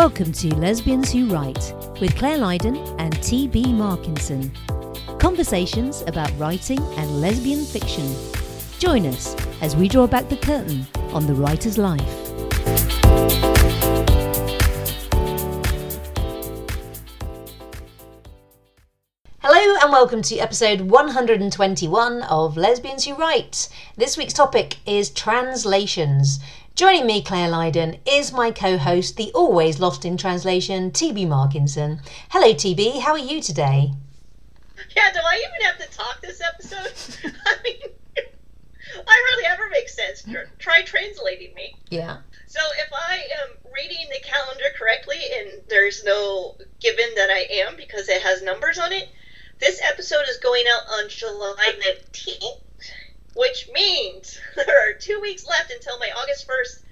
Welcome to Lesbians Who Write with Claire Lydon and T.B. Markinson. Conversations about writing and lesbian fiction. Join us as we draw back the curtain on the writer's life. Hello and welcome to episode 121 of Lesbians Who Write. This week's topic is translations. Joining me, Claire Lydon, is my co-host, the always lost in translation, T.B. Markinson. Hello, T.B. How are you today? Yeah, do I even have to talk this episode? I mean, I hardly ever make sense. Try translating me. Yeah. So if I am reading the calendar correctly, and there's no given that I am because it has numbers on it, this episode is going out on July 19th, which means there are 2 weeks left until my August 1st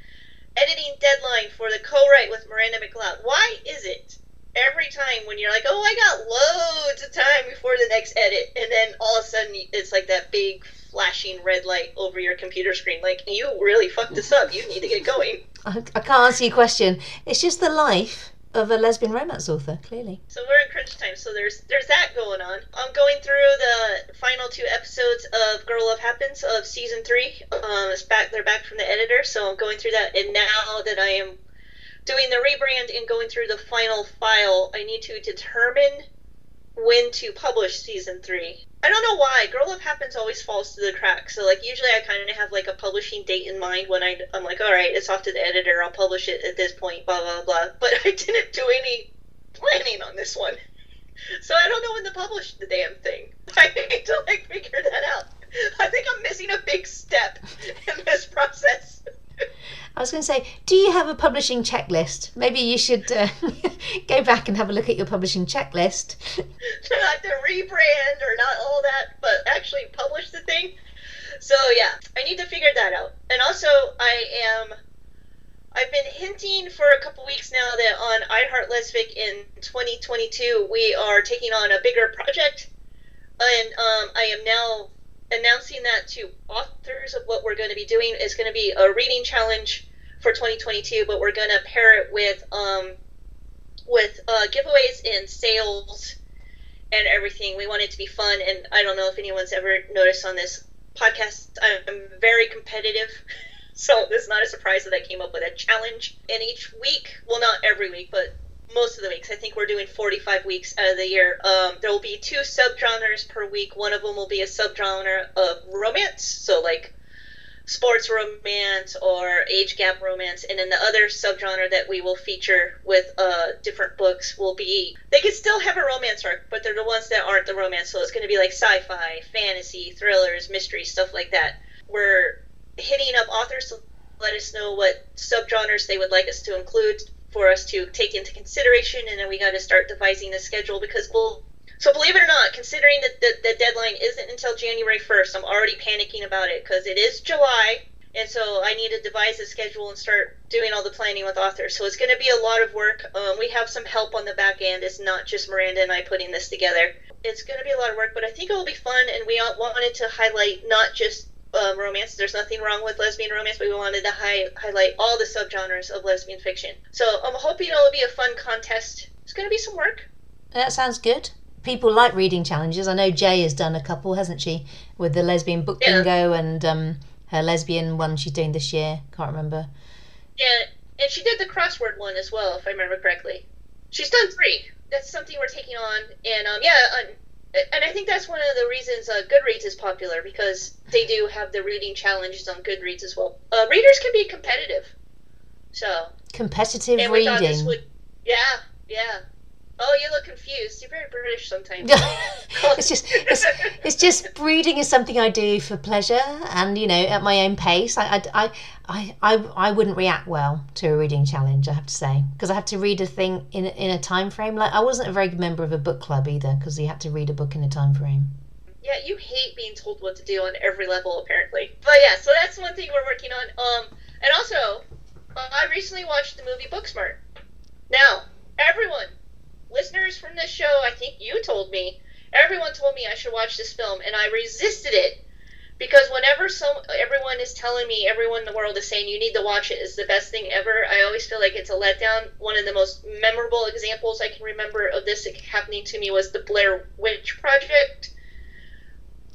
editing deadline for the co-write with Miranda McLeod. Why is it every time when you're like, oh, I got loads of time before the next edit, and then all of a sudden it's like that big flashing red light over your computer screen, like, you really fucked this up, you need to get going. I can't answer your question. It's just the life of a lesbian romance author, clearly. So we're in crunch time, so there's that going on. I'm going through the final two episodes of Girl Love Happens of season 3. They're back from the editor, so I'm going through that, and now that I am doing the rebrand and going through the final file, I need to determine when to publish season 3. I don't know why Girl Love Happens always falls through the cracks. So, like, usually I kind of have like a publishing date in mind when I'm like, all right, it's off to the editor, I'll publish it at this point, blah blah blah. But I didn't do any planning on this one, so I don't know when to publish the damn thing. I need to like figure that out. I think I'm missing a big step in this process. I was going to say, do you have a publishing checklist? Maybe you should go back and have a look at your publishing checklist. Not to rebrand or not all that, but actually publish the thing. So yeah, I need to figure that out. And also, I've been hinting for a couple weeks now that on iHeartLesvic in 2022 we are taking on a bigger project, and I am now announcing that to authors of what we're going to be doing. Is going to be a reading challenge for 2022, but we're going to pair it with giveaways and sales and everything. We want it to be fun, and I don't know if anyone's ever noticed on this podcast, I'm very competitive, so this is not a surprise that I came up with a challenge. And each week, well, not every week, but most of the weeks, I think we're doing 45 weeks out of the year. There will be 2 subgenres per week. One of them will be a subgenre of romance, so like sports romance or age gap romance, and then the other subgenre that we will feature with different books will be, they could still have a romance arc, but they're the ones that aren't the romance, so it's going to be like sci-fi, fantasy, thrillers, mystery, stuff like that. We're hitting up authors to let us know what subgenres they would like us to include, for us to take into consideration, and then we got to start devising a schedule because so believe it or not, considering that the deadline isn't until January 1st, I'm already panicking about it because it is July, and so I need to devise a schedule and start doing all the planning with authors. So it's going to be a lot of work. We have some help on the back end. It's not just Miranda and I putting this together. It's going to be a lot of work, but I think it will be fun, and we wanted to highlight not just romance. There's nothing wrong with lesbian romance, but we wanted to highlight all the subgenres of lesbian fiction. So I'm hoping it'll be a fun contest. It's going to be some work. That sounds good. People like reading challenges. I know Jay has done a couple, hasn't she, with the lesbian book bingo and her lesbian one she's doing this year. Can't remember. Yeah, and she did the crossword one as well, if I remember correctly. She's done 3. That's something we're taking on, and and I think that's one of the reasons Goodreads is popular, because they do have the reading challenges on Goodreads as well. Readers can be competitive. So competitive and reading. This would, yeah. Oh, you look confused. You're very British sometimes. It's just reading is something I do for pleasure and, you know, at my own pace. I wouldn't react well to a reading challenge, I have to say, because I have to read a thing in a time frame. Like, I wasn't a very good member of a book club either, because you had to read a book in a time frame. Yeah, you hate being told what to do on every level, apparently. But yeah, so that's one thing we're working on. And also, I recently watched the movie Booksmart. Now, everyone, listeners from this show, I think you told me, everyone told me I should watch this film, and I resisted it Because whenever everyone is telling me, everyone in the world is saying, you need to watch it, it's the best thing ever, I always feel like it's a letdown. One of the most memorable examples I can remember of this happening to me was the Blair Witch Project.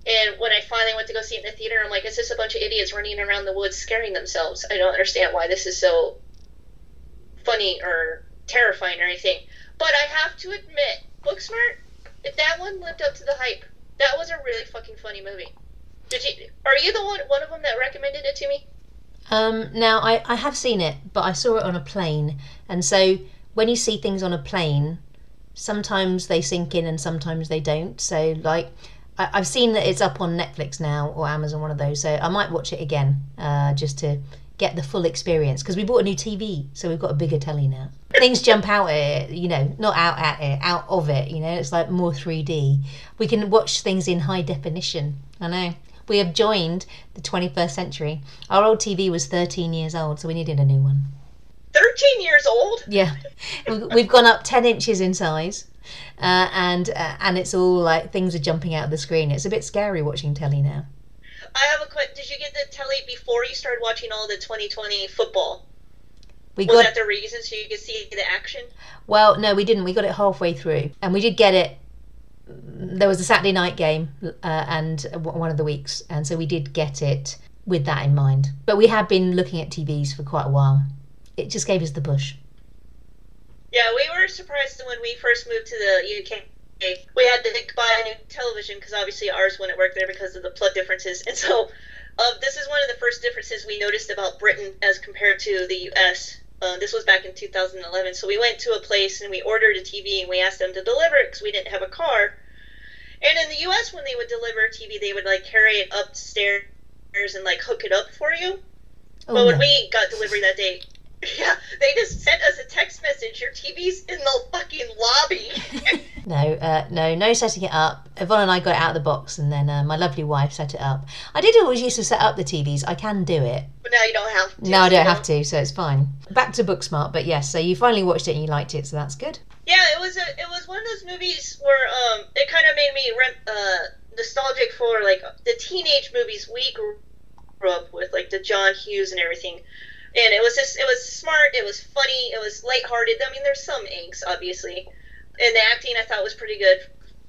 And when I finally went to go see it in the theater, I'm like, it's just a bunch of idiots running around the woods scaring themselves. I don't understand why this is so funny or terrifying or anything. But I have to admit, Booksmart, if that one lived up to the hype, that was a really fucking funny movie. Are you the one of them that recommended it to me? Now, I have seen it, but I saw it on a plane. And so when you see things on a plane, sometimes they sink in and sometimes they don't. So, like, I've seen that it's up on Netflix now or Amazon, one of those. So I might watch it again just to get the full experience. Because we bought a new TV, so we've got a bigger telly now. Things jump out at it, you know, not out at it, out of it, you know. It's like more 3D. We can watch things in high definition. I know. We have joined the 21st century. Our old TV was 13 years old, so we needed a new one. 13 years old? Yeah. We've gone up 10 inches in size, and it's all like things are jumping out of the screen. It's a bit scary watching telly now. I have a question. Did you get the telly before you started watching all the 2020 football? Was that the reason, so you could see the action? Well, no, we didn't. We got it halfway through, and we did get it. There was a Saturday night game and one of the weeks, and so we did get it with that in mind. But we had been looking at TVs for quite a while. It just gave us the push. Yeah, we were surprised when we first moved to the UK. We had to buy a new television because obviously ours wouldn't work there because of the plug differences. And so this is one of the first differences we noticed about Britain as compared to the US. This was back in 2011, so we went to a place and we ordered a TV and we asked them to deliver it because we didn't have a car. And in the US, when they would deliver a TV, they would like carry it upstairs and like hook it up for you. Oh, but when we got delivery that day, yeah, they just sent us a text message, your TV's in the fucking lobby. No setting it up. Yvonne and I got it out of the box, and then my lovely wife set it up. I did always used to set up the TVs. I can do it. But now you don't have to. No, I don't have to, so it's fine. Back to Booksmart, but yes, so you finally watched it and you liked it, so that's good. Yeah, it was one of those movies where it kind of made me nostalgic for like the teenage movies we grew up with, like the John Hughes and everything. And it was smart, it was funny, it was lighthearted. I mean, there's some angst, obviously. And the acting I thought was pretty good,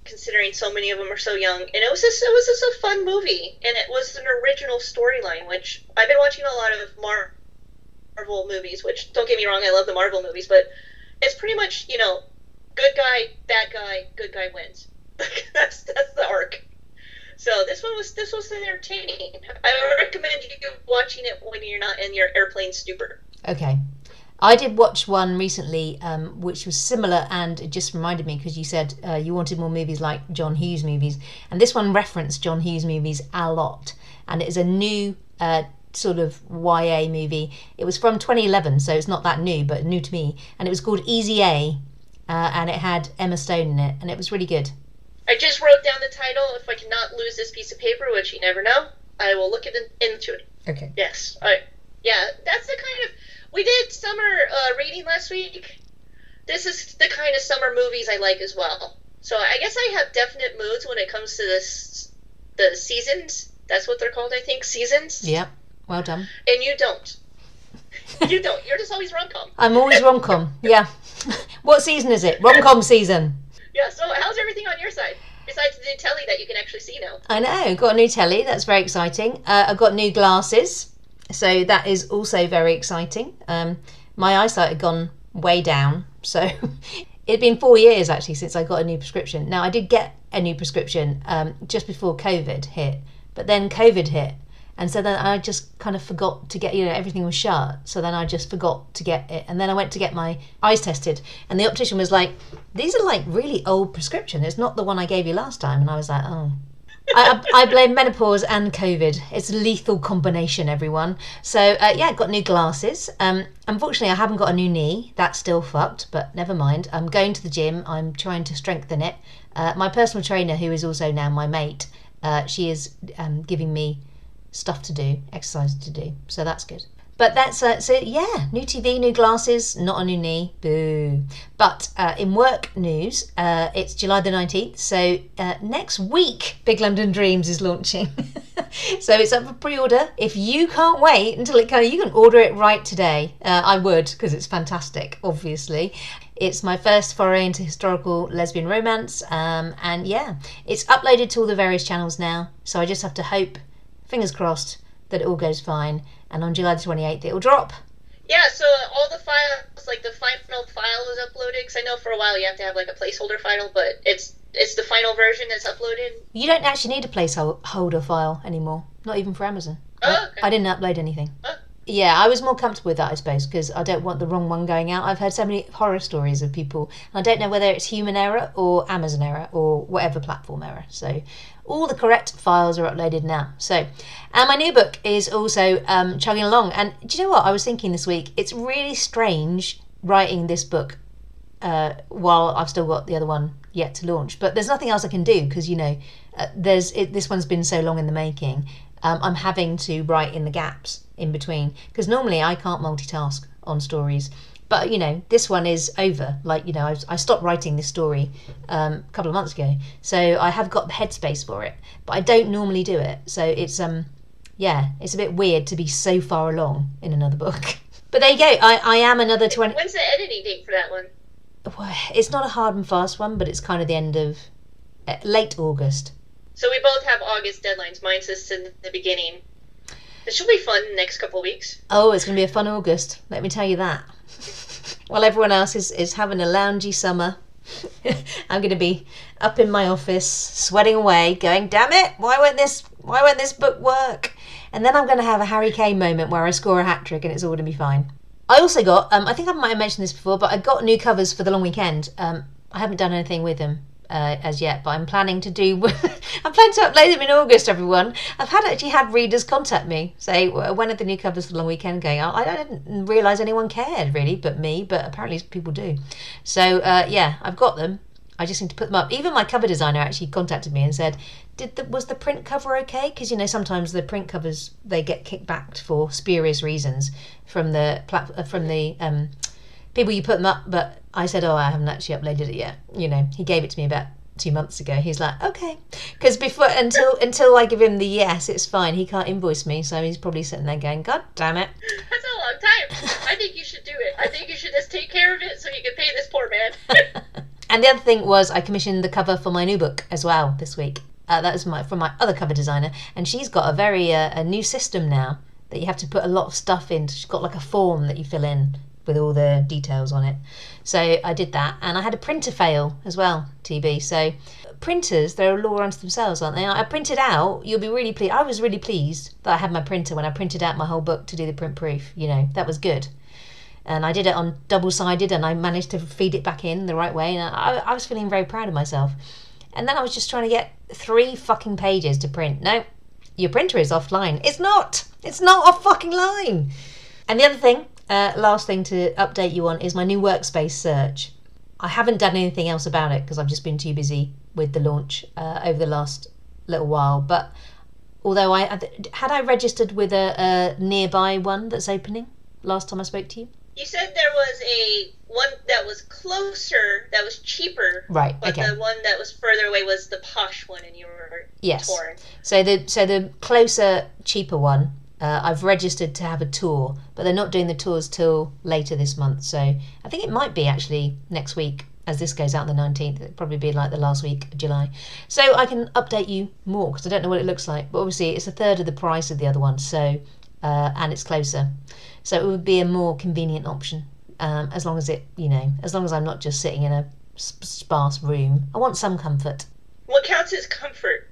considering so many of them are so young. And it was just a fun movie, and it was an original storyline. Which I've been watching a lot of Marvel movies. Which, don't get me wrong, I love the Marvel movies, but it's pretty much, you know, good guy, bad guy, good guy wins. that's the arc. So this was entertaining. I recommend you watching it when you're not in your airplane stupor. Okay. I did watch one recently which was similar, and it just reminded me because you said you wanted more movies like John Hughes movies, and this one referenced John Hughes movies a lot, and it is a new sort of YA movie. It was from 2011, so it's not that new, but new to me, and it was called Easy A, and it had Emma Stone in it, and it was really good. I just wrote down the title. If I cannot lose this piece of paper, which you never know, I will look into it. Okay. Yes. Yeah, that's the kind of... We did summer reading last week. This is the kind of summer movies I like as well. So I guess I have definite moods when it comes to this, the seasons. That's what they're called, I think, seasons. Yep, well done. And you don't. You don't. You're just always rom-com. I'm always rom-com, yeah. What season is it? Rom-com season. Yeah, so how's everything on your side? Besides the new telly that you can actually see now. I know, got a new telly. That's very exciting. I've got new glasses. So that is also very exciting. My eyesight had gone way down. So it'd been 4 years actually since I got a new prescription. Now I did get a new prescription just before COVID hit, but then COVID hit. And so then I just kind of forgot to get, you know, everything was shut. So then I just forgot to get it. And then I went to get my eyes tested. And the optician was like, these are like really old prescription. It's not the one I gave you last time. And I was like, oh. I blame menopause and COVID. It's a lethal combination, everyone. So, yeah, got new glasses. Unfortunately, I haven't got a new knee. That's still fucked, but never mind. I'm going to the gym. I'm trying to strengthen it. My personal trainer, who is also now my mate, she is giving me stuff to do, exercise to do. So that's good. But that's so, yeah, new TV, new glasses, not a new knee, boo. But in work news, it's July the 19th, so next week Big London Dreams is launching. So it's up for pre-order. If you can't wait until it comes, you can order it right today. I would, because it's fantastic, obviously. It's my first foray into historical lesbian romance. And yeah, it's uploaded to all the various channels now. So I just have to hope, fingers crossed, that it all goes fine. And on July the 28th, it will drop. Yeah, so all the files, like the final file is uploaded. Because I know for a while you have to have like a placeholder file, but it's the final version that's uploaded. You don't actually need a placeholder file anymore, not even for Amazon. Oh, okay. I didn't upload anything. Oh. Yeah, I was more comfortable with that, I suppose, because I don't want the wrong one going out. I've heard so many horror stories of people, and I don't know whether it's human error or Amazon error or whatever platform error. So all the correct files are uploaded now. So, and my new book is also chugging along. And do you know what? I was thinking this week, it's really strange writing this book while I've still got the other one yet to launch. But there's nothing else I can do because, you know, this one's been so long in the making. I'm having to write in the gaps in between because normally I can't multitask on stories. But, you know, this one is over. Like, you know, I stopped writing this story a couple of months ago. So I have got the headspace for it, but I don't normally do it. So it's, yeah, it's a bit weird to be so far along in another book. But there you go. I am another 20... When's the editing date for that one? It's not a hard and fast one, but it's kind of the end of late August. So we both have August deadlines. Mine says in the beginning. This should be fun the next couple of weeks. Oh, it's going to be a fun August. Let me tell you that. While everyone else is having a loungy summer, I'm going to be up in my office, sweating away, going, damn it, why won't this book work? And then I'm going to have a Harry Kane moment where I score a hat trick and it's all going to be fine. I also got, I think I might have mentioned this before, but I got new covers for the long weekend. I haven't done anything with them. As yet, but I'm planning to do. I'm planning to upload them in August. Everyone, I've actually had readers contact me say, "When are the new covers for the long weekend going out?" I didn't realise anyone cared really, but me. But apparently people do. So yeah, I've got them. I just need to put them up. Even my cover designer actually contacted me and said, "Was the print cover okay?" Because you know sometimes the print covers they get kicked back for spurious reasons from the people you put them up, but I said, I haven't actually uploaded it yet. You know, he gave it to me about 2 months ago. He's like, okay. Because before, until I give him the yes, it's fine. He can't invoice me, so he's probably sitting there going, God damn it. That's a long time. I think you should do it. I think you should just take care of it so you can pay this poor man. And the other thing was I commissioned the cover for my new book as well this week. That was from my other cover designer, and she's got a very a new system now that you have to put a lot of stuff in. She's got like a form that you fill in with all the details on it. So I did that, and I had a printer fail as well, TB. So printers, they're a law unto themselves, aren't they? I printed out, you'll be really pleased. I was really pleased that I had my printer when I printed out my whole book to do the print proof, you know, that was good. And I did it on double-sided, and I managed to feed it back in the right way, and I was feeling very proud of myself. And then I was just trying to get 3 fucking pages to print. No, your printer is offline. It's not off fucking line. And the other thing, last thing to update you on is my new workspace search. I haven't done anything else about it because I've just been too busy with the launch over the last little while. But although I registered with a nearby one that's opening last time I spoke to you? You said there was a one that was closer, that was cheaper. Right, but okay. The one that was further away was the posh one and you were torn. So the closer, cheaper one. I've registered to have a tour, but they're not doing the tours till later this month. So I think it might be actually next week as this goes out on the 19th. It'll probably be like the last week of July. So I can update you more because I don't know what it looks like. But obviously it's a third of the price of the other one. So and it's closer. So it would be a more convenient option as long as as long as I'm not just sitting in a sparse room. I want some comfort. What counts as comfort?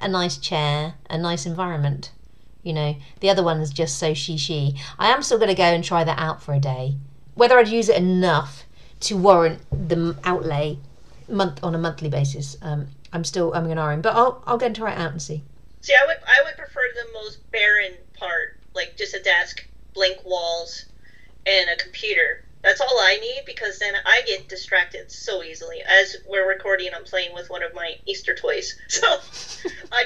A nice chair, a nice environment. You know, the other one is just so she. I am still going to go and try that out for a day. Whether I'd use it enough to warrant the outlay on a monthly basis, I'm going to iron, but I'll go and try it out and see. See, I would prefer the most barren part, like just a desk, blank walls, and a computer. That's all I need because then I get distracted so easily. As we're recording, I'm playing with one of my Easter toys. So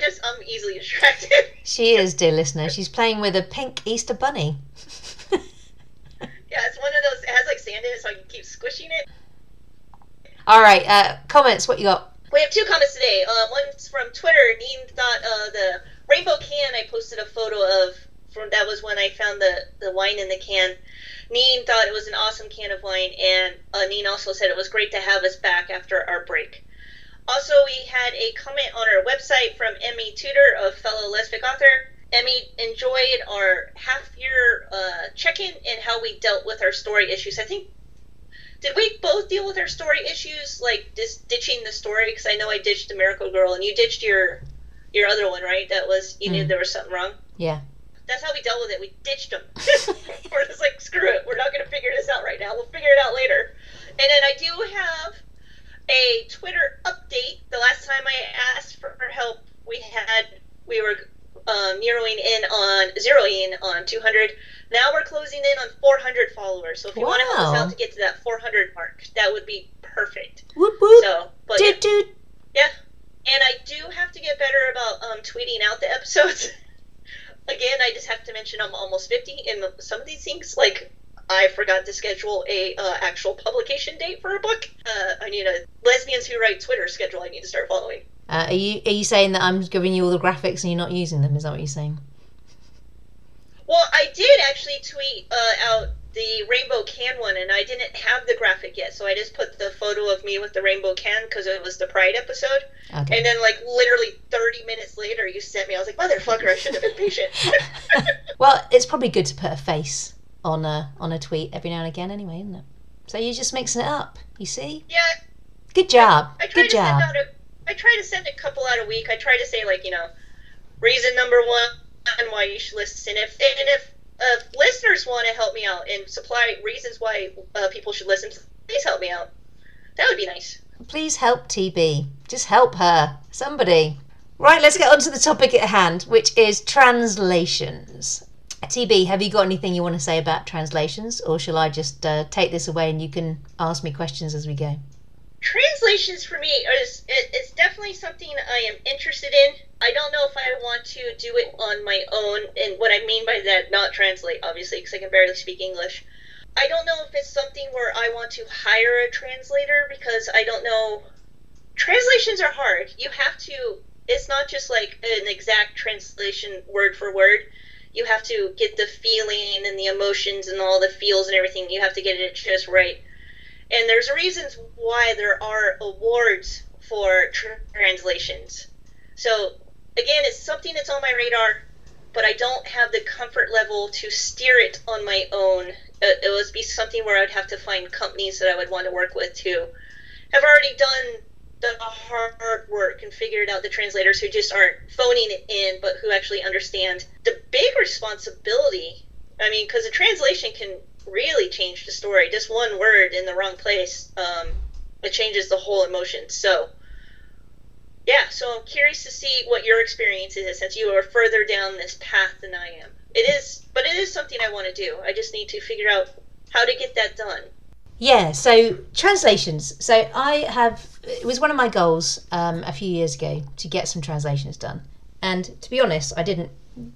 I'm easily distracted. She is, dear listener. She's playing with a pink Easter bunny. Yeah, it's one of those, it has like sand in it so I can keep squishing it. All right, comments, what you got? We have 2 comments today. One's from Twitter. Neen thought the rainbow can posted a photo of, from, that was when I found the wine in the can. Neen thought it was an awesome can of wine, and Neen also said it was great to have us back after our break. Also, we had a comment on our website from Emmy Tudor, a fellow lesbian author. Emmy enjoyed our half-year check-in and how we dealt with our story issues. I think, did we both deal with our story issues, like just ditching the story? Because I know I ditched the Miracle Girl, and you ditched your other one, right? That was, you knew there was something wrong? Yeah. That's how we dealt with it. We ditched them. We're just like, screw it. We're not going to figure this out right now. We'll figure it out later. And then I do have a Twitter update. The last time I asked for help, we were zeroing in on 200. Now we're closing in on 400 followers. So if you want to help us out to get to that 400 mark, that would be perfect. Whoop whoop. So, but yeah. And I do have to get better about tweeting out the episodes. Again, I just have to mention I'm almost 50, and some of these things, like I forgot to schedule a actual publication date for a book. I need a lesbians who write Twitter schedule. I need to start following. Are you saying that I'm giving you all the graphics and you're not using them? Is that what you're saying? Well, I did actually tweet out the rainbow can one, and I didn't have the graphic yet, so I just put the photo of me with the rainbow can because it was the Pride episode. Okay. And then, like, literally 30 minutes later, you sent me. I was like, motherfucker, I should have been patient. Well, it's probably good to put a face on a tweet every now and again anyway, isn't it? So you're just mixing it up, you see? Yeah. Good job. I try to send a couple out a week. I try to say, like, you know, reason number one and why you should listen. If listeners want to help me out and supply reasons why people should listen, please help me out. That would be nice. Please help TB. Just help her. Somebody. Right, let's get on to the topic at hand, which is translations. TB, have you got anything you want to say about translations, or shall I just take this away and you can ask me questions as we go? Translations for me is definitely something I am interested in. I don't know if I want to do it on my own, and what I mean by that, not translate, obviously, because I can barely speak English. I don't know if it's something where I want to hire a translator, because I don't know. Translations are hard. You have to, it's not just like an exact translation word for word. You have to get the feeling and the emotions and all the feels and everything. You have to get it just right. And there's reasons why there are awards for translations. So, again, it's something that's on my radar, but I don't have the comfort level to steer it on my own. It would be something where I'd have to find companies that I would want to work with who have already done the hard work and figured out the translators who just aren't phoning it in, but who actually understand the big responsibility. I mean, because a translation can really change the story. Just one word in the wrong place, it changes the whole emotion. So, yeah, so I'm curious to see what your experience is, since you are further down this path than I am. It is something I want to do. I just need to figure out how to get that done. Yeah, so translations. So it was one of my goals a few years ago to get some translations done. And to be honest, I didn't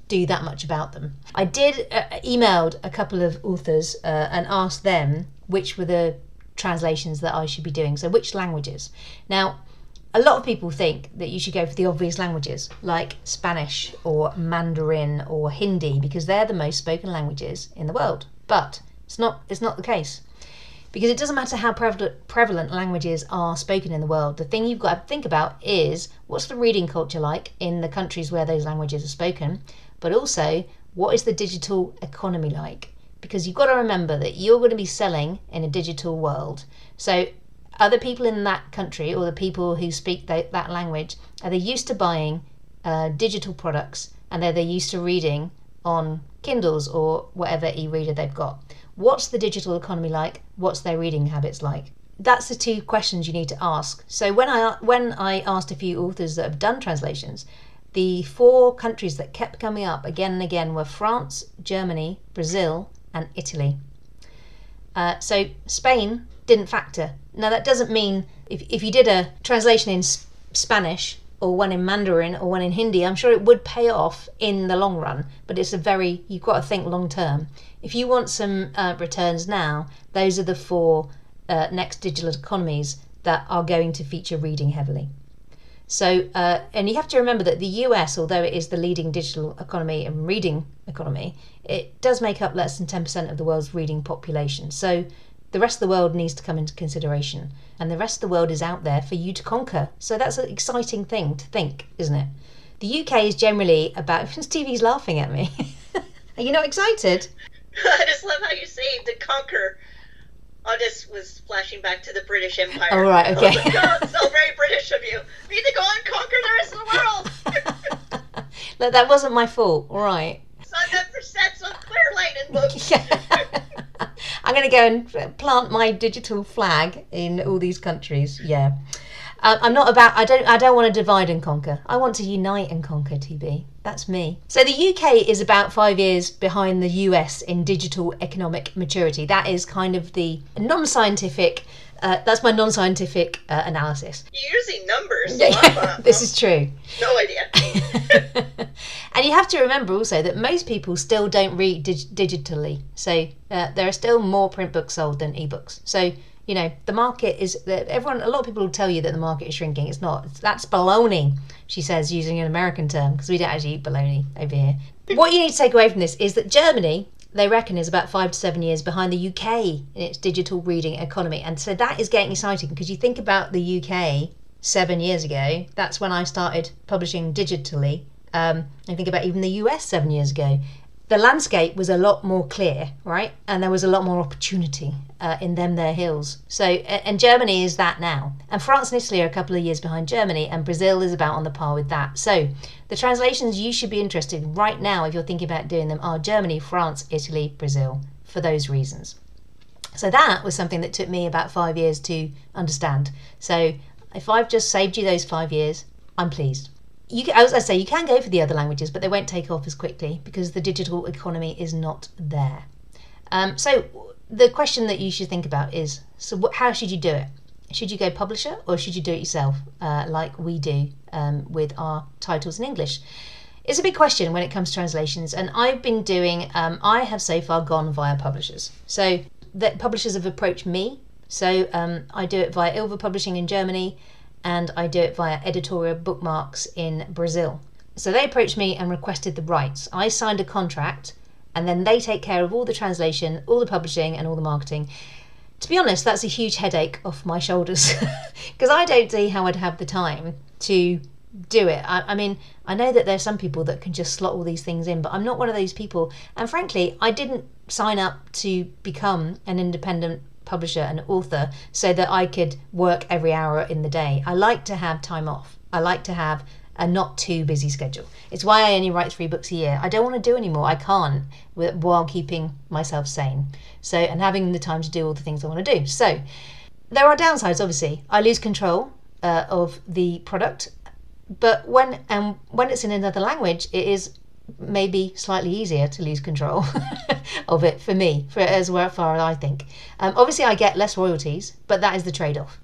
do that much about them. I did emailed a couple of authors and asked them which were the translations that I should be doing, so which languages. Now, a lot of people think that you should go for the obvious languages like Spanish or Mandarin or Hindi because they're the most spoken languages in the world, but it's not the case. Because it doesn't matter how prevalent languages are spoken in the world, the thing you've got to think about is what's the reading culture like in the countries where those languages are spoken, but also what is the digital economy like? Because you've got to remember that you're going to be selling in a digital world. So other people in that country, or the people who speak that language, are they used to buying digital products, and are they used to reading on Kindles or whatever e-reader they've got? What's the digital economy like? What's their reading habits like? That's the two questions you need to ask. So when I asked a few authors that have done translations, the four countries that kept coming up again and again were France, Germany, Brazil, and Italy. So Spain didn't factor. Now that doesn't mean if you did a translation in Spanish or one in Mandarin or one in Hindi, I'm sure it would pay off in the long run, but you've got to think long term. If you want some returns now, those are the four next digital economies that are going to feature reading heavily. So, and you have to remember that the US, although it is the leading digital economy and reading economy, it does make up less than 10% of the world's reading population. So the rest of the world needs to come into consideration, and the rest of the world is out there for you to conquer. So that's an exciting thing to think, isn't it? The UK is generally about... TV's laughing at me. Are you not excited? I just love how you say to conquer. I just was flashing back to the British Empire. Oh, right, okay. Oh, God, it's so very British of you. We need to go and conquer the rest of the world. Look, that wasn't my fault. All right. So that percent's on Claire Lydon books. Yeah. I'm going to go and plant my digital flag in all these countries. Yeah. I'm not about... I don't want to divide and conquer. I want to unite and conquer, TB. That's me. So the UK is about 5 years behind the US in digital economic maturity. That is kind of the non-scientific... that's my non-scientific analysis. You're using numbers. Yeah, this is true. No idea. And you have to remember also that most people still don't read digitally. So there are still more print books sold than ebooks. So... You know, the market is, a lot of people will tell you that the market is shrinking. It's not. That's baloney, she says, using an American term, because we don't actually eat baloney over here. What you need to take away from this is that Germany, they reckon, is about 5 to 7 years behind the UK in its digital reading economy. And so that is getting exciting, because you think about the UK 7 years ago, that's when I started publishing digitally. I think about even the US 7 years ago. The landscape was a lot more clear, right? And there was a lot more opportunity in them, their hills. So, and Germany is that now. And France and Italy are a couple of years behind Germany, and Brazil is about on the par with that. So the translations you should be interested in right now, if you're thinking about doing them, are Germany, France, Italy, Brazil, for those reasons. So that was something that took me about 5 years to understand. So if I've just saved you those 5 years, I'm pleased. As I say, you can go for the other languages, but they won't take off as quickly because the digital economy is not there. So the question that you should think about is, how should you do it? Should you go publisher, or should you do it yourself, like we do with our titles in English? It's a big question when it comes to translations, and I've been doing, I have so far gone via publishers. So that publishers have approached me. So I do it via Ilva Publishing in Germany, and I do it via Editorial Bookmarks in Brazil. So they approached me and requested the rights. I signed a contract, and then they take care of all the translation, all the publishing, and all the marketing. To be honest, that's a huge headache off my shoulders, because I don't see how I'd have the time to do it. I mean, I know that there's some people that can just slot all these things in, but I'm not one of those people. And frankly, I didn't sign up to become an independent publisher and author so that I could work every hour in the day. I like to have time off. I like to have a not too busy schedule. It's why I only write 3 books a year. I don't want to do any more. I can't, while keeping myself sane. So, and having the time to do all the things I want to do. So there are downsides, obviously. I lose control of the product, but when it's in another language, it is maybe slightly easier to lose control of it for me, for as far as I think. Obviously, I get less royalties, but that is the trade-off,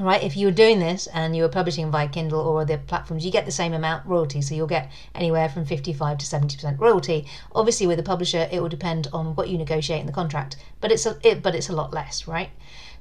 right? If you were doing this and you were publishing via Kindle or other platforms, you get the same amount royalty, so you'll get anywhere from 55 to 70% royalty. Obviously, with a publisher, it will depend on what you negotiate in the contract, but it's a lot less, right?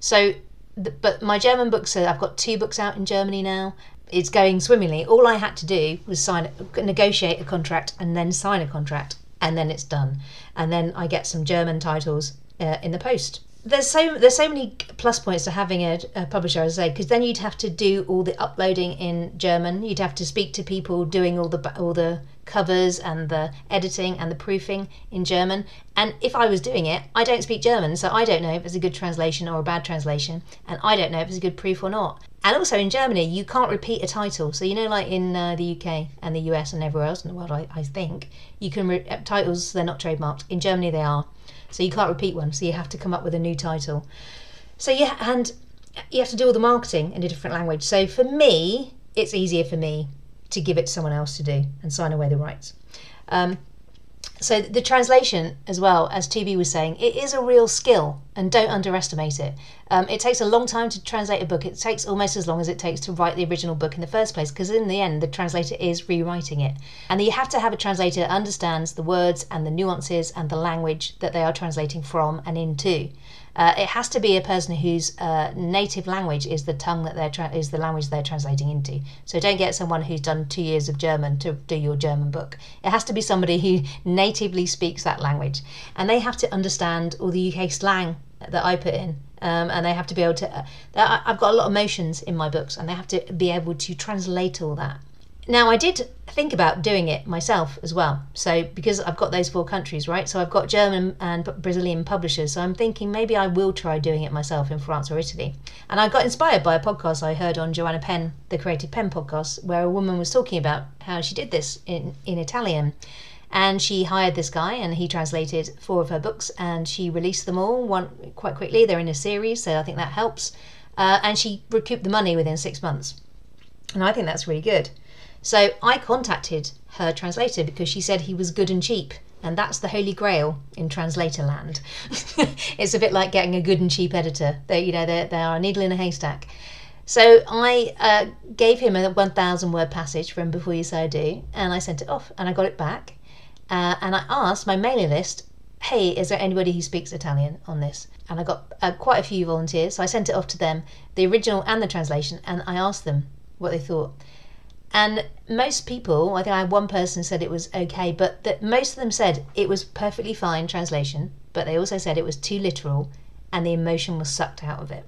So, but my German books, I've got 2 books out in Germany now. It's going swimmingly. All I had to do was negotiate a contract and then sign a contract, and then it's done. And then I get some German titles in the post. There's so many plus points to having a publisher, as I say, because then you'd have to do all the uploading in German. You'd have to speak to people doing all the covers and the editing and the proofing in German. And if I was doing it, I don't speak German, so I don't know if it's a good translation or a bad translation, and I don't know if it's a good proof or not. And also in Germany, you can't repeat a title. So, you know, like in the UK and the US and everywhere else in the world, I think, you can titles, they're not trademarked. In Germany, they are. So you can't repeat one, so you have to come up with a new title. So yeah, and you have to do all the marketing in a different language. So for me, it's easier for me to give it to someone else to do and sign away the rights. So the translation, as well, as TB was saying, it is a real skill, and don't underestimate it. It takes a long time to translate a book. It takes almost as long as it takes to write the original book in the first place, because in the end, the translator is rewriting it. And you have to have a translator that understands the words and the nuances and the language that they are translating from and into. It has to be a person whose native language is the tongue that is the language they're translating into. So don't get someone who's done 2 years of German to do your German book. It has to be somebody who natively speaks that language, and they have to understand all the UK slang that I put in, and they have to be able to. I've got a lot of emotions in my books, and they have to be able to translate all that. Now, I did think about doing it myself as well, so because I've got those four countries, right? So I've got German and Brazilian publishers, so I'm thinking maybe I will try doing it myself in France or Italy. And I got inspired by a podcast I heard on Joanna Penn, the Creative Penn podcast, where a woman was talking about how she did this in Italian. And she hired this guy, and he translated four of her books, and she released them all quite quickly. They're in a series, so I think that helps. And she recouped the money within 6 months. And I think that's really good. So I contacted her translator because she said he was good and cheap, and that's the holy grail in translator land. It's a bit like getting a good and cheap editor. They are a needle in a haystack. So I gave him a 1,000-word passage from Before You Say I Do, and I sent it off, and I got it back. And I asked my mailing list, hey, is there anybody who speaks Italian on this? And I got quite a few volunteers, so I sent it off to them, the original and the translation, and I asked them what they thought. And most people, I think I had one person said it was okay, but most of them said it was perfectly fine translation, but they also said it was too literal and the emotion was sucked out of it.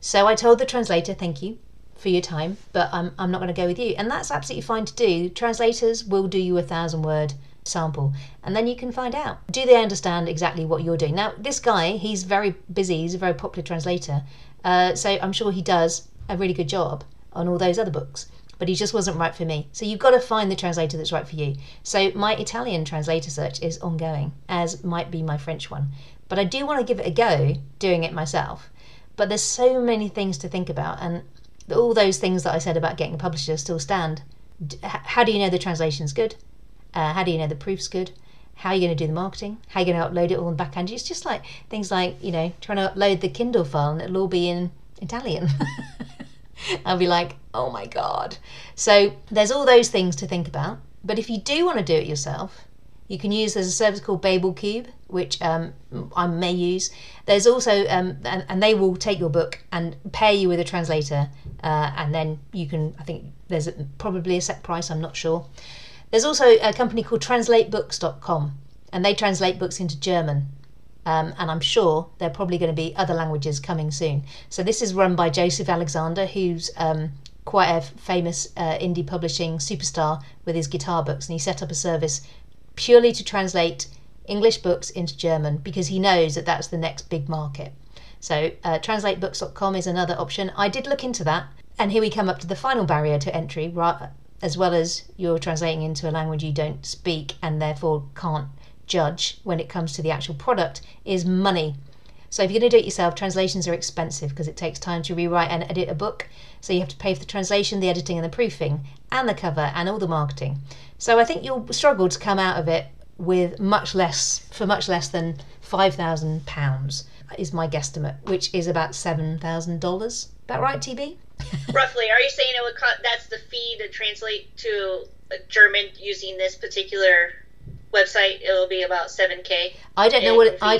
So I told the translator, thank you for your time, but I'm not going to go with you. And that's absolutely fine to do. Translators will do you a 1,000-word sample, and then you can find out, do they understand exactly what you're doing? Now, this guy, he's very busy, he's a very popular translator, so I'm sure he does a really good job on all those other books. But he just wasn't right for me. So you've got to find the translator that's right for you. So my Italian translator search is ongoing, as might be my French one. But I do want to give it a go doing it myself. But there's so many things to think about, and all those things that I said about getting a publisher still stand. How do you know the translation's good? How do you know the proof's good? How are you going to do the marketing? How are you going to upload it all in the backend? It's just like things like, you know, trying to upload the Kindle file and it'll all be in Italian. I'll be like, oh my God. So there's all those things to think about. But if you do want to do it yourself, you can use, there's a service called Babel Cube, which I may use. There's also, and they will take your book and pair you with a translator. And then you can, I think there's probably a set price, I'm not sure. There's also a company called translatebooks.com, and they translate books into German. And I'm sure there are probably going to be other languages coming soon. So this is run by Joseph Alexander, who's quite a famous indie publishing superstar with his guitar books. And he set up a service purely to translate English books into German because he knows that that's the next big market. So translatebooks.com is another option. I did look into that. And here we come up to the final barrier to entry, right, as well as you're translating into a language you don't speak and therefore can't judge when it comes to the actual product, is money. So if you're going to do it yourself, translations are expensive because it takes time to rewrite and edit a book. So you have to pay for the translation, the editing and the proofing and the cover and all the marketing. So I think you'll struggle to come out of it with much less than £5,000 is my guesstimate, whiwhich is about $7,000. About right, TB? Roughly. Are you saying it would cost, that's the fee to translate to German using this particular website? It will be about $7,000. I don't know what it, I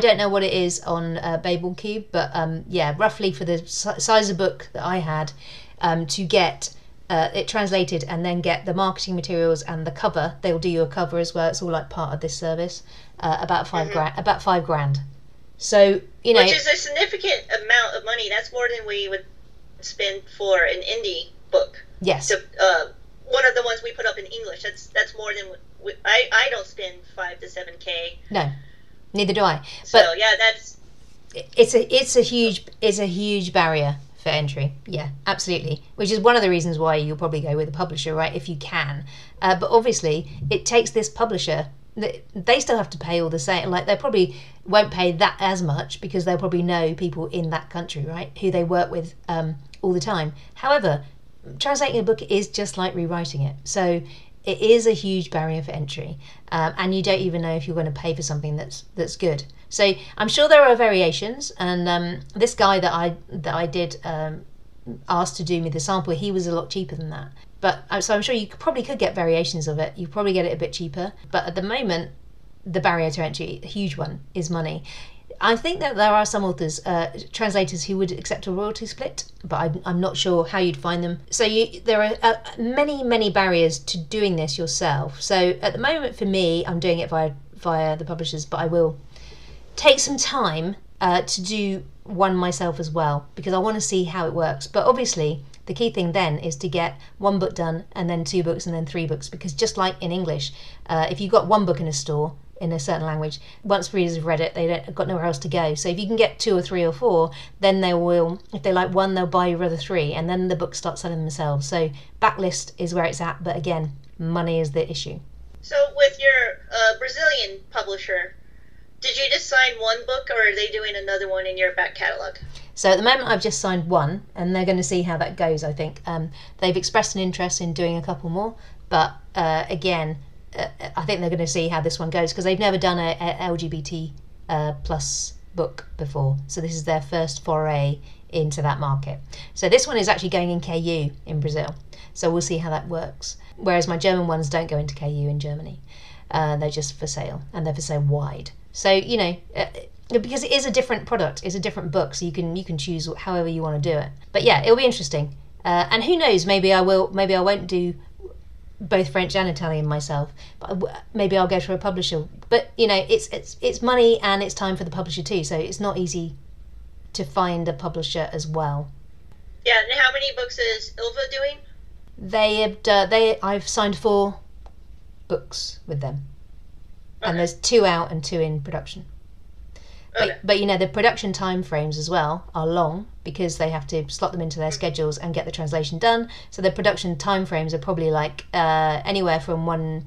don't know what it is on Babel Cube, but yeah, roughly for the size of book that I had, to get it translated and then get the marketing materials and the cover. They'll do you a cover as well. It's all like part of this service. About $5,000. About $5,000. So you know, which is a significant amount of money. That's more than we would spend for an indie book. Yes. So, one of the ones we put up in English. That's more than. I don't spend $5,000 to $7,000. No, neither do I. But so yeah, that's it's a huge barrier for entry. Yeah, absolutely. Which is one of the reasons why you'll probably go with a publisher, right? If you can, but obviously it takes this publisher. They still have to pay all the same. Like they probably won't pay that as much because they'll probably know people in that country, right? Who they work with all the time. However, translating a book is just like rewriting it. So. It is a huge barrier for entry, and you don't even know if you're going to pay for something that's good. So I'm sure there are variations. And this guy that I did ask to do me the sample, he was a lot cheaper than that. But so I'm sure you probably could get variations of it. You probably get it a bit cheaper. But at the moment, the barrier to entry, a huge one, is money. I think that there are some authors, translators, who would accept a royalty split, but I'm not sure how you'd find them. So there are many barriers to doing this yourself. So at the moment for me, I'm doing it via the publishers, but I will take some time to do one myself as well, because I want to see how it works. But obviously the key thing then is to get one book done, and then two books, and then three books, because just like in English, if you've got one book in a store in a certain language, once readers have read it, they've got nowhere else to go. So if you can get two or three or four, then they will, if they like one, they'll buy your other three, and then the books start selling themselves. So backlist is where it's at, but again, money is the issue. So with your Brazilian publisher, did you just sign one book, or are they doing another one in your back catalogue? So at the moment I've just signed one, and they're going to see how that goes, I think. They've expressed an interest in doing a couple more, but again, I think they're going to see how this one goes, because they've never done a LGBT plus book before. So this is their first foray into that market. So this one is actually going in KU in Brazil. So we'll see how that works. Whereas my German ones don't go into KU in Germany. They're just for sale, and they're for sale wide. So, you know, because it is a different product, it's a different book, so you can choose however you want to do it. But yeah, it'll be interesting. And who knows, maybe I won't do both French and Italian myself, but maybe I'll go to a publisher. But, you know, it's money, and it's time for the publisher too, so it's not easy to find a publisher as well. Yeah, and how many books is Ilva doing? I've signed 4 books with them. Okay. And there's 2 out and 2 in production. Okay. But you know, the production timeframes as well are long, because they have to slot them into their schedules and get the translation done. So the production timeframes are probably like anywhere from 1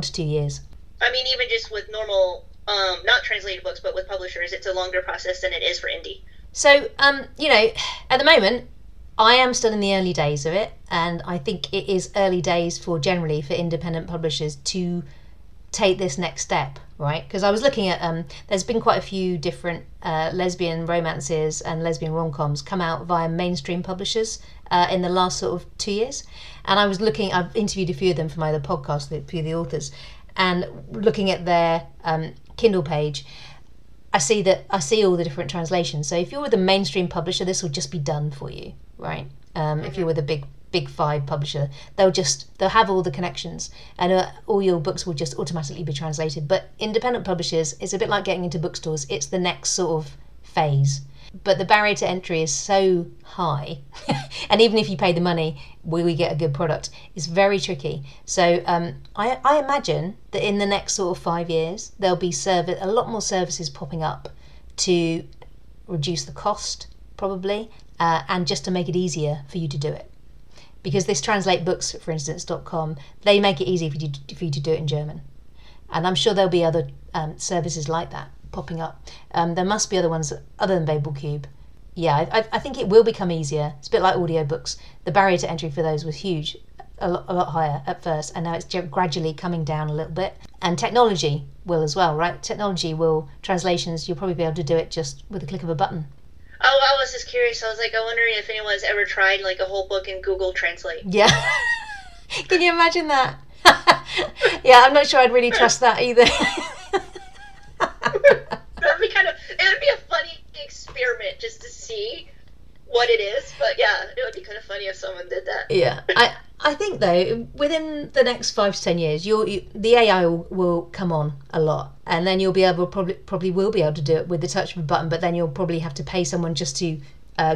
to 2 years. I mean, even just with normal, not translated books, but with publishers, it's a longer process than it is for indie. So, you know, at the moment, I am still in the early days of it, and I think it is early days generally for independent publishers to take this next step, right? Because I was looking at there's been quite a few different lesbian romances and lesbian rom-coms come out via mainstream publishers in the last sort of 2 years, and I've interviewed a few of them for my other podcast, a few of the authors, and looking at their Kindle page, I see all the different translations. So if you're with a mainstream publisher, this will just be done for you, right? Mm-hmm. If you're with a big 5 publisher, they'll have all the connections, and all your books will just automatically be translated. But independent publishers, it's a bit like getting into bookstores, it's the next sort of phase, but the barrier to entry is so high and even if you pay the money, will we get a good product? It's very tricky. So I imagine that in the next sort of 5 years there'll be a lot more services popping up to reduce the cost, probably, and just to make it easier for you to do it. Because this translatebooks, for instance.com, they make it easy for you to do it in German. And I'm sure there'll be other services like that popping up. There must be other ones other than Babel Cube. Yeah, I think it will become easier. It's a bit like audiobooks. The barrier to entry for those was huge, a lot higher at first, and now it's gradually coming down a little bit. And technology will as well, right? Technology will, translations, you'll probably be able to do it just with the click of a button. Oh, I was just curious. I was like, I'm wondering if anyone's ever tried like a whole book in Google Translate. Yeah. Can you imagine that? Yeah, I'm not sure I'd really trust that either. It would be a funny experiment just to see what it is. But yeah, it would be kind of funny if someone did that. Yeah. I think though, within the next 5 to 10 years, the AI will come on a lot, and then you'll be able probably will be able to do it with the touch of a button. But then you'll probably have to pay someone just to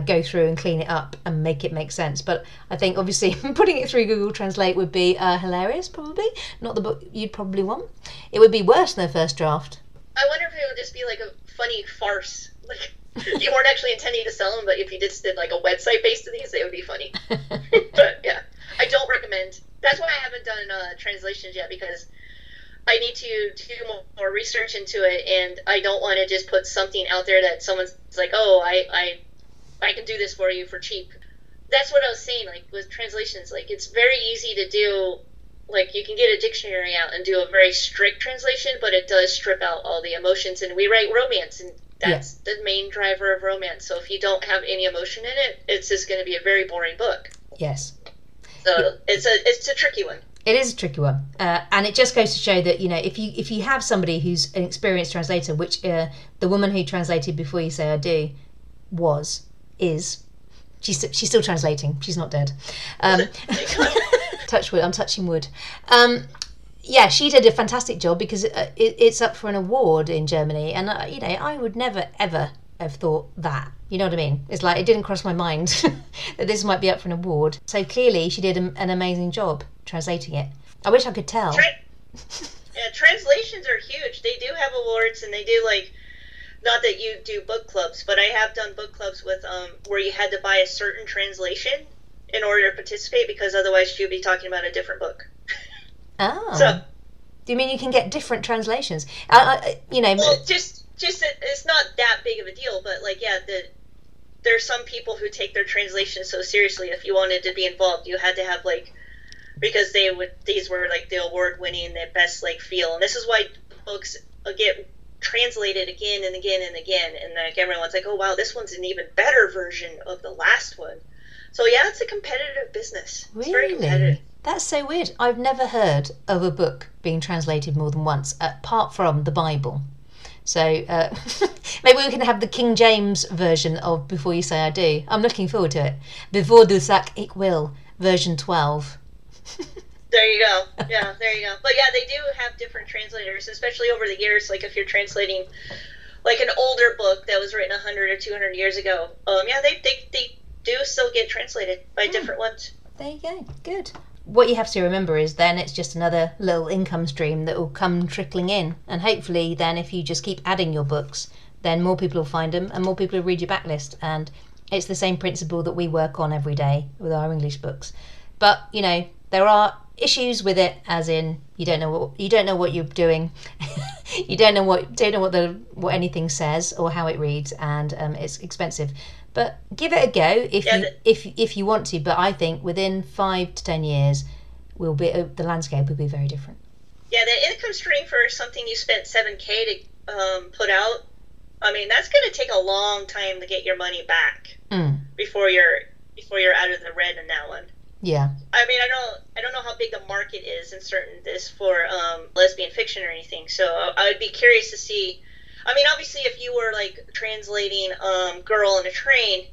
go through and clean it up and make it make sense. But I think obviously putting it through Google Translate would be hilarious, probably not the book you'd probably want. It would be worse than the first draft. I wonder if it would just be like a funny farce, like. You weren't actually intending to sell them, but if you just did like a website based on these, it would be funny. But yeah, I don't recommend. That's why I haven't done translations yet, because I need to do more research into it, and I don't want to just put something out there that someone's like, oh, I can do this for you for cheap. That's what I was saying, like with translations, like it's very easy to do. Like you can get a dictionary out and do a very strict translation, but it does strip out all the emotions, and we write romance, and that's the main driver of romance. So if you don't have any emotion in it, it's just going to be a very boring book. Yes. So yeah. It's a tricky one. It is a tricky one, and it just goes to show that, you know, if you have somebody who's an experienced translator, which the woman who translated Before You Say I Do is. She's still translating. She's not dead. Touch wood. I'm touching wood. Yeah, she did a fantastic job because it's up for an award in Germany, and you know, I would never ever have thought that. You know what I mean? It's like it didn't cross my mind that this might be up for an award. So clearly, she did an amazing job translating it. I wish I could tell. Translations are huge. They do have awards, and they do like. Not that you do book clubs, but I have done book clubs with where you had to buy a certain translation in order to participate, because otherwise you'd be talking about a different book. Oh. So, do you mean you can get different translations? You know, well, just it's not that big of a deal, but like, yeah, there's some people who take their translation so seriously. If you wanted to be involved, you had to have like, because these were like the award-winning, the best like feel, and this is why books get translated again and again and again, and like everyone's like, oh wow, this one's an even better version of the last one. So yeah, it's a competitive business. Really? It's very competitive. That's so weird. I've never heard of a book being translated more than once, apart from the Bible. So maybe we can have the King James version of Before You Say I Do. I'm looking forward to it. Before du sagst ich will, version 12. There you go. Yeah, there you go. But yeah, they do have different translators, especially over the years. Like if you're translating like an older book that was written 100 or 200 years ago, yeah, they do still get translated by different ones. There you go. Good. What you have to remember is then it's just another little income stream that will come trickling in. And hopefully then if you just keep adding your books, then more people will find them and more people will read your backlist. And it's the same principle that we work on every day with our English books. But, you know, there are issues with it, as in you don't know what you're doing, you don't know what anything says or how it reads, and it's expensive. But give it a go if you want to. But I think within 5 to 10 years, the landscape will be very different. Yeah, the income stream for something you spent $7,000 to put out, I mean that's going to take a long time to get your money back before you're out of the red in that one. Yeah. I mean, I don't know how big the market is in for lesbian fiction or anything. So I would be curious to see. I mean, obviously, if you were like translating "Girl in a Train,"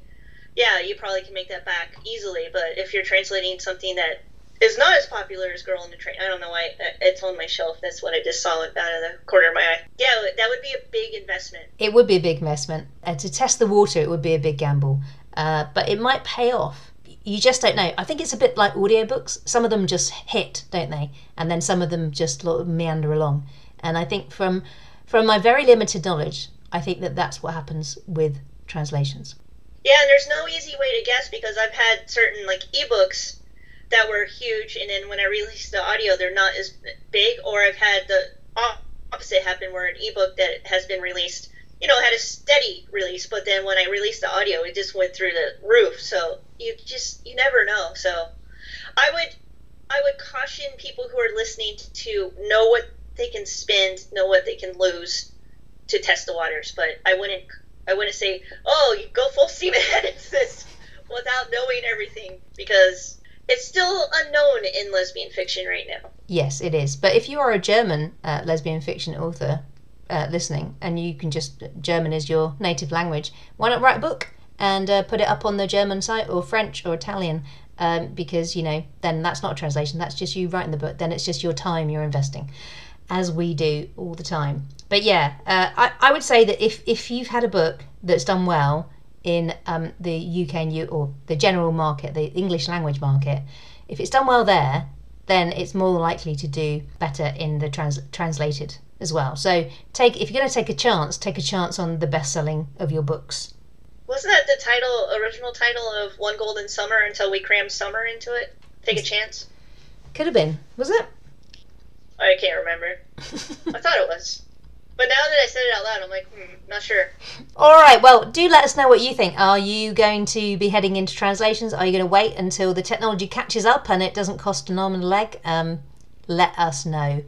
yeah, you probably can make that back easily. But if you're translating something that is not as popular as "Girl in a Train," I don't know why it's on my shelf. That's what I just saw out of the corner of my eye. Yeah, that would be a big investment. It would be a big investment. To test the water, it would be a big gamble, but it might pay off. You just don't know. I think it's a bit like audiobooks. Some of them just hit, don't they? And then some of them just meander along. And I think from my very limited knowledge, I think that's what happens with translations. Yeah, and there's no easy way to guess, because I've had certain like ebooks that were huge, and then when I release the audio, they're not as big. Or I've had the opposite happen, where an ebook that has been released, you know, had a steady release, but then when I released the audio, it just went through the roof. So you never know. So I would caution people who are listening to know what they can spend, know what they can lose, to test the waters. But I wouldn't say, oh, you go full steam ahead into this without knowing everything, because it's still unknown in lesbian fiction right now. Yes, it is. But if you are a German lesbian fiction author, listening, and you can just, German is your native language, why not write a book and put it up on the German site, or French or Italian, because, you know, then that's not a translation, that's just you writing the book. Then it's just your time you're investing, as we do all the time. But yeah, I would say that if you've had a book that's done well in the UK or the general market, the English language market, if it's done well there, then it's more likely to do better in the translated as well. So if you're going to take a chance on the best selling of your books. Wasn't that the original title of One Golden Summer until we crammed summer into it? Take a chance? Could have been. Was it? I can't remember. I thought it was. But now that I said it out loud, I'm like, not sure. All right, well, do let us know what you think. Are you going to be heading into translations? Are you going to wait until the technology catches up and it doesn't cost an arm and a leg? Let us know.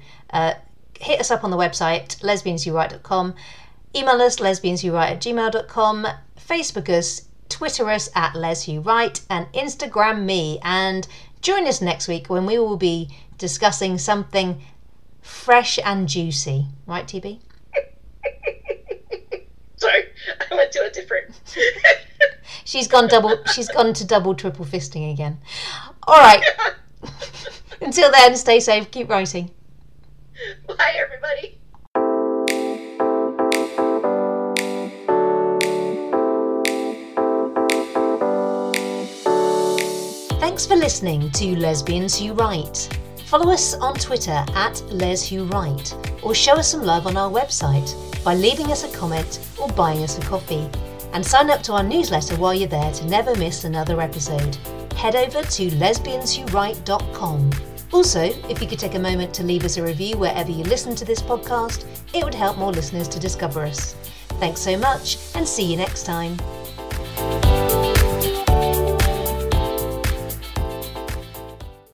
Hit us up on the website, lesbianswhowrite.com. Email us, lesbianswhowrite@gmail.com. Facebook us, Twitter us @leswhowrite, and Instagram me. And Join us next week when we will be discussing something fresh and juicy. Right, TB? Sorry, I went to a different... She's gone to double, triple fisting again. All right. Until then, stay safe, keep writing. Bye, everybody. Thanks for listening to Lesbians Who Write. Follow us on Twitter @LesWhoWrite or show us some love on our website by leaving us a comment or buying us a coffee. And sign up to our newsletter while you're there to never miss another episode. Head over to lesbianswhowrite.com. Also, if you could take a moment to leave us a review wherever you listen to this podcast, it would help more listeners to discover us. Thanks so much and see you next time.